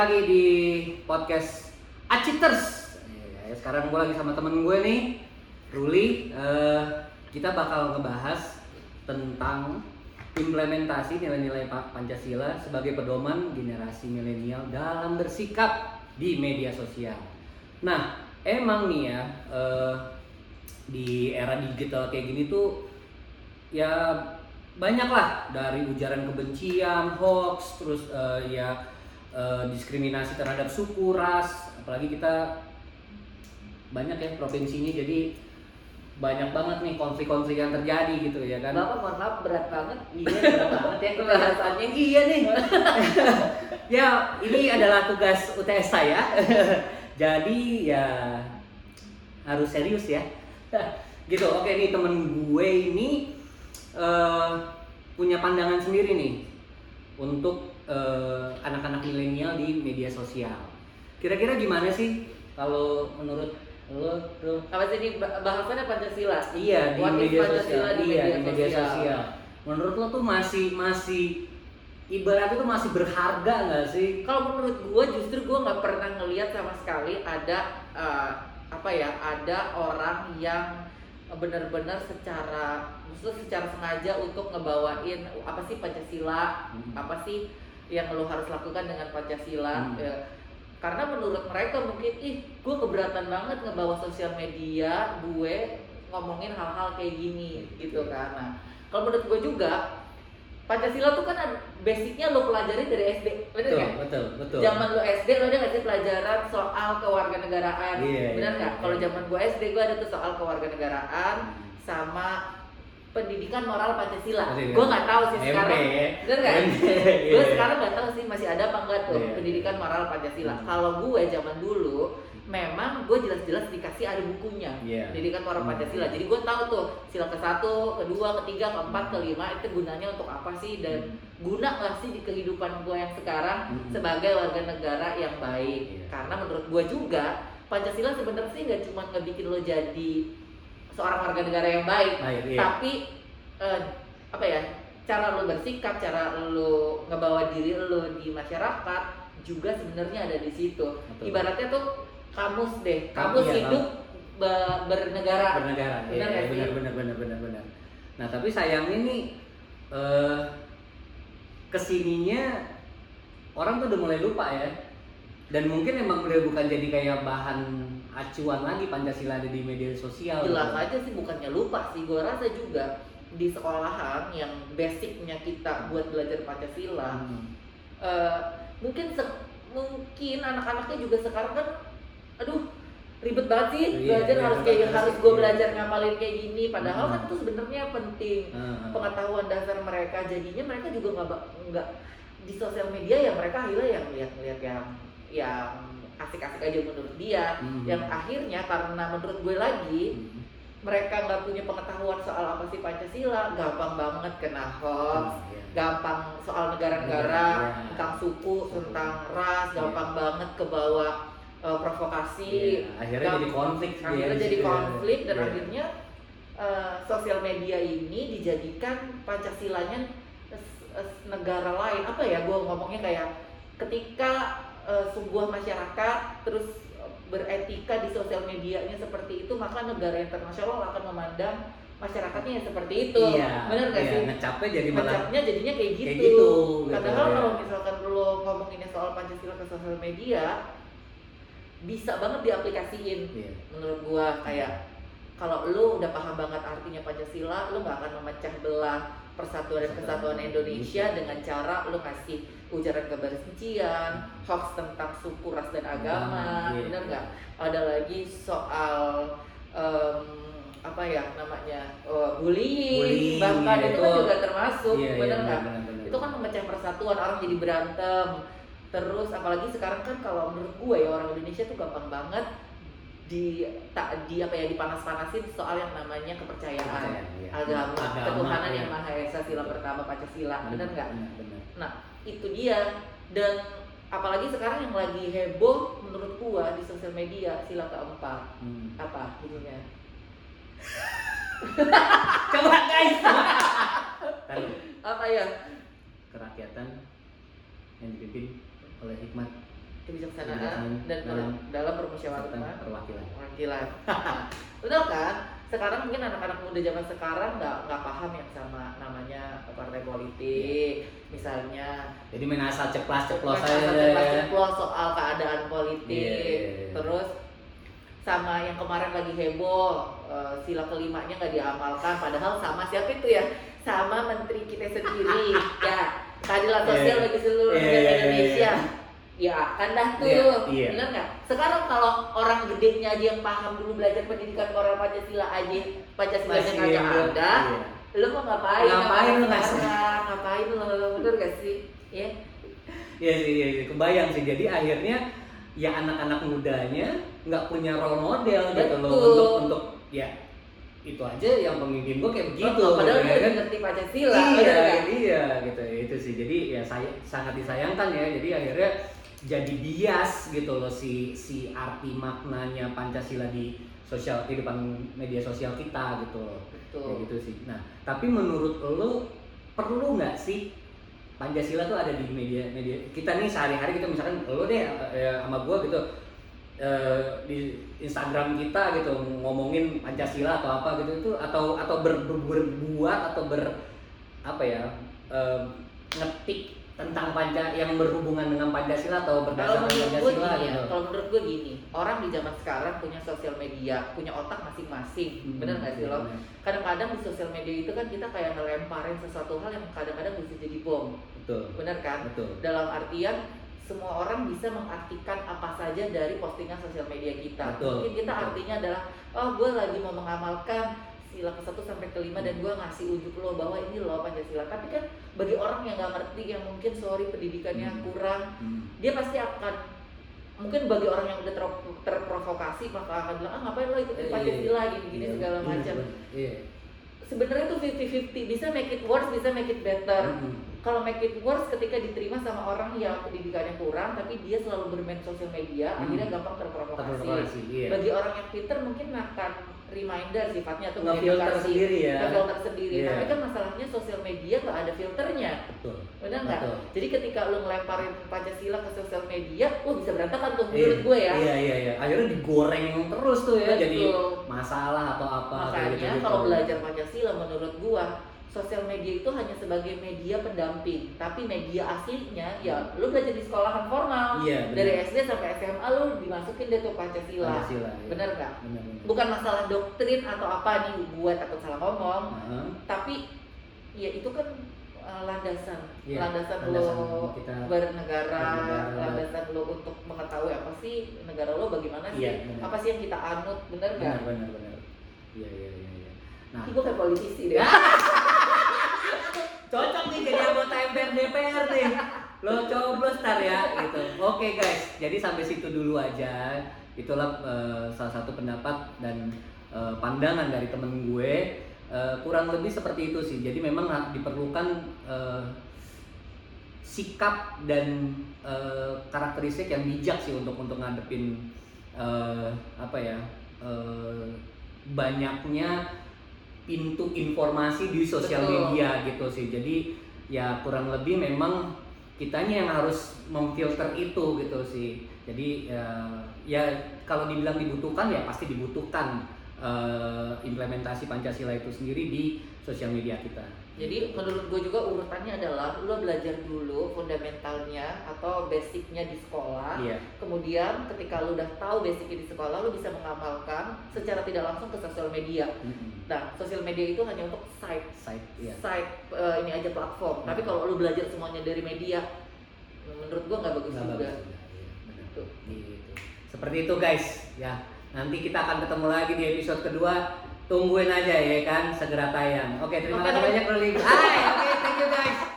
lagi di podcast Achievers. Sekarang gue lagi sama temen gue nih, Ruli. Kita bakal ngebahas tentang implementasi nilai-nilai Pancasila sebagai pedoman generasi milenial dalam bersikap di media sosial. Nah, emang nih ya, di era digital kayak gini tuh ya banyaklah dari ujaran kebencian, hoax, terus diskriminasi terhadap suku, ras, apalagi kita banyak ya provinsinya, jadi banyak banget nih konflik-konflik yang terjadi gitu ya kan. Bapak mohon maaf berat banget, iya berat banget ya pembahasannya, iya nih. Ya ini adalah tugas UTS saya, jadi ya harus serius ya. Gitu, oke nih temen gue ini punya pandangan sendiri nih untuk anak-anak milenial di media sosial. Kira-kira gimana sih kalau menurut lo tuh? Apa sih ini bahasannya Pancasila? Iya, di media sosial. Di media sosial. Menurut lo tuh masih ibaratnya tuh masih berharga nggak sih? Kalau menurut gue, justru gue nggak pernah ngelihat sama sekali ada ada orang yang benar-benar secara sengaja untuk ngebawain apa sih Pancasila, apa sih yang lo harus lakukan dengan Pancasila. Karena menurut mereka mungkin gue keberatan banget ngebawa sosial media gue ngomongin hal-hal kayak gini gitu. Karena kalau menurut gue juga Pancasila tuh kan basicnya lo pelajari dari SD, bener nggak? Betul. Zaman lo SD lo ada nggak sih pelajaran soal kewarganegaraan, bener nggak? Kalau zaman gue SD gue ada tuh soal kewarganegaraan sama pendidikan moral Pancasila. Gue nggak tahu sih sekarang, bener nggak? Gue sekarang nggak tahu sih masih ada apa nggak tuh pendidikan moral Pancasila. Kalau gue zaman dulu, memang gue jelas-jelas dikasih ada bukunya, pendidikan moral Pancasila. Jadi gue tahu tuh sila ke-1, ke-2, ke-3, ke-4, ke-5 itu gunanya untuk apa sih dan guna nggak sih di kehidupan gue yang sekarang sebagai warga negara yang baik. Karena menurut gue juga Pancasila sebenarnya sih nggak cuma ngebikin lo jadi seorang warga negara yang baik, tapi cara lo bersikap, cara lo ngebawa diri lo di masyarakat juga sebenarnya ada di situ. Ibaratnya tuh kamus hidup bernegara. Benar. Nah tapi sayangnya nih kesininya orang tuh udah mulai lupa ya, dan mungkin emang udah bukan jadi kayak bahan acuan lagi Pancasila ada di media sosial. Jelas aja sih bukannya lupa sih, gue rasa juga di sekolahan yang basicnya kita buat belajar Pancasila mungkin anak-anaknya juga sekarang kan aduh ribet banget sih belajar, harus gue belajar ngamalin kayak gini, padahal kan itu sebenarnya penting pengetahuan dasar mereka. Jadinya mereka juga nggak di sosial media ya, mereka akhirnya yang lihat yang asik-asik aja menurut dia, yang akhirnya karena menurut gue lagi mereka nggak punya pengetahuan soal apa sih Pancasila, gampang banget kena hoax, gampang soal negara-negara, tentang suku, tentang ras, gampang banget kebawa provokasi, akhirnya jadi konflik. Dan akhirnya sosial media ini dijadikan Pancasilanya negara lain. Apa ya gue ngomongnya kayak ketika sebuah masyarakat terus beretika di sosial medianya seperti itu, maka negara internasional akan memandang masyarakatnya yang seperti itu, benar nggak sih? Ngecapnya jadinya kayak gitu. Padahal kalau misalkan lo ngomonginnya soal Pancasila ke sosial media, bisa banget diaplikasiin. Menurut gua kayak kalau lo udah paham banget artinya Pancasila, lo nggak akan memecah belah persatuan dan kesatuan Indonesia dengan cara lo kasih ujaran kebencian, hoax tentang suku, ras dan agama, benar nggak? Ada lagi soal bullying, bahkan itu kan juga termasuk, benar nggak? Itu kan memecah persatuan, orang jadi berantem. Terus apalagi sekarang kan kalau menurut gue ya orang Indonesia tuh gampang banget dipanas-panasin soal yang namanya kepercayaan, agama, ketuhanan yang Maha Esa, sila pertama Pancasila, benar nggak? Nah itu dia. Dan apalagi sekarang yang lagi heboh menurut gua di sosial media sila keempat, apa bunyinya? Coba guys. Apa ya? Kerakyatan yang dipimpin oleh hikmat. kebijaksanaan dan dalam permusyawaratan perwakilan. Betul kan? Sekarang mungkin anak-anak muda zaman sekarang nggak paham yang sama namanya partai politik, misalnya. Jadi main asal ceplos soal keadaan politik. Terus sama yang kemarin lagi heboh, sila kelimanya nggak diamalkan, padahal sama siapa itu ya? Sama menteri kita sendiri ya. Keadilan sosial bagi seluruh negara Indonesia. Ya kan dah tuh, bener nggak? Sekarang kalau orang gedenya aja yang paham dulu belajar pendidikan moral Pancasila aja, Pancasila aja ada, lo mau ngapain lo, bener gak sih? Ya? Iya, kebayang sih. Jadi akhirnya ya anak-anak mudanya nggak punya role model gitu loh untuk ya itu aja yang pemimpin gue kayak begitu. Padahal dia kan ngerti Pancasila. Iya, gitu itu sih. Jadi ya sangat disayangkan ya. Jadi akhirnya jadi bias gitu loh si arti maknanya Pancasila di sosial kehidupan media sosial kita gitu loh. Kayak gitu sih. Nah, tapi menurut lo perlu nggak sih Pancasila tuh ada di media kita nih sehari-hari gitu, misalkan lo deh sama gue gitu di Instagram kita gitu ngomongin Pancasila atau apa gitu itu atau berbuat atau ngetik tentang Pancasila yang berhubungan dengan Pancasila atau berdasarkan Pancasila gitu. Ya, kalau menurut gue gini, orang di zaman sekarang punya sosial media, punya otak masing-masing, bener nggak sih lo? Kadang-kadang di sosial media itu kan kita kayak ngelemparin sesuatu hal yang kadang-kadang bisa jadi bom, bener kan? Betul. Dalam artian semua orang bisa mengartikan apa saja dari postingan sosial media kita. Mungkin kita artinya adalah, oh gue lagi mau mengamalkan sila ke-1 sampai ke-5 dan gue ngasih unjuk lo bahwa ini lo Pancasila. Tapi kan bagi orang yang nggak ngerti, yang mungkin pendidikannya kurang, dia pasti akan, mungkin bagi orang yang udah terprovokasi maka akan bilang, ngapain lo ikutin Pancasila gini-gini segala macam. Sebenarnya tuh 50-50, bisa make it worse, bisa make it better. Kalau make it worse ketika diterima sama orang yang pendidikannya kurang tapi dia selalu bermain sosial media, akhirnya gampang terprovokasi. Bagi orang yang pinter mungkin akan reminder sifatnya tuh mengedukasi, filter sendiri. Tapi kan masalahnya sosial media nggak ada filternya, benar nggak? Jadi ketika lo ngelemparin Pancasila ke sosial media, bisa berantakan tuh menurut gue ya. Iya. Akhirnya digoreng terus tuh ya, jadi masalah atau apa. Makanya kalau belajar Pancasila menurut gue, sosial media itu hanya sebagai media pendamping, tapi media aslinya ya lu belajar di sekolahan formal, dari SD sampai SMA lu dimasukin deh tuh Pancasila. Bener nggak? Bukan masalah doktrin atau apa nih, buat takut salah ngomong, tapi ya itu kan landasan lo bernegara, landasan lo untuk mengetahui apa sih negara lo, bagaimana sih, apa sih yang kita anut, bener nggak? Bener. Iya. Nah, gue kayak politisi deh. Cocok nih jadi anggota DPR nih. Lo coblos tar ya gitu. Oke guys, jadi sampai situ dulu aja. Itulah salah satu pendapat dan pandangan dari temen gue. Kurang lebih seperti itu sih. Jadi memang diperlukan sikap dan karakteristik yang bijak sih untuk ngadepin banyaknya pintu informasi di sosial media gitu sih. Jadi ya kurang lebih memang kitanya yang harus memfilter itu gitu sih. Jadi ya kalau dibilang dibutuhkan ya pasti dibutuhkan implementasi Pancasila itu sendiri di sosial media kita. Jadi menurut gue juga urutannya adalah lo belajar dulu fundamentalnya atau basicnya di sekolah. Kemudian ketika lo udah tahu basicnya di sekolah, lo bisa mengamalkan secara tidak langsung ke sosial media. Nah, sosial media itu hanya untuk site ini aja platform. Tapi kalau lo belajar semuanya dari media, menurut gue nggak bagus juga. Gitu. Seperti itu guys. Ya, nanti kita akan ketemu lagi di episode kedua. Tungguin aja ya kan, segera tayang. Oke, terima kasih banyak Ruli. Oke, thank you guys.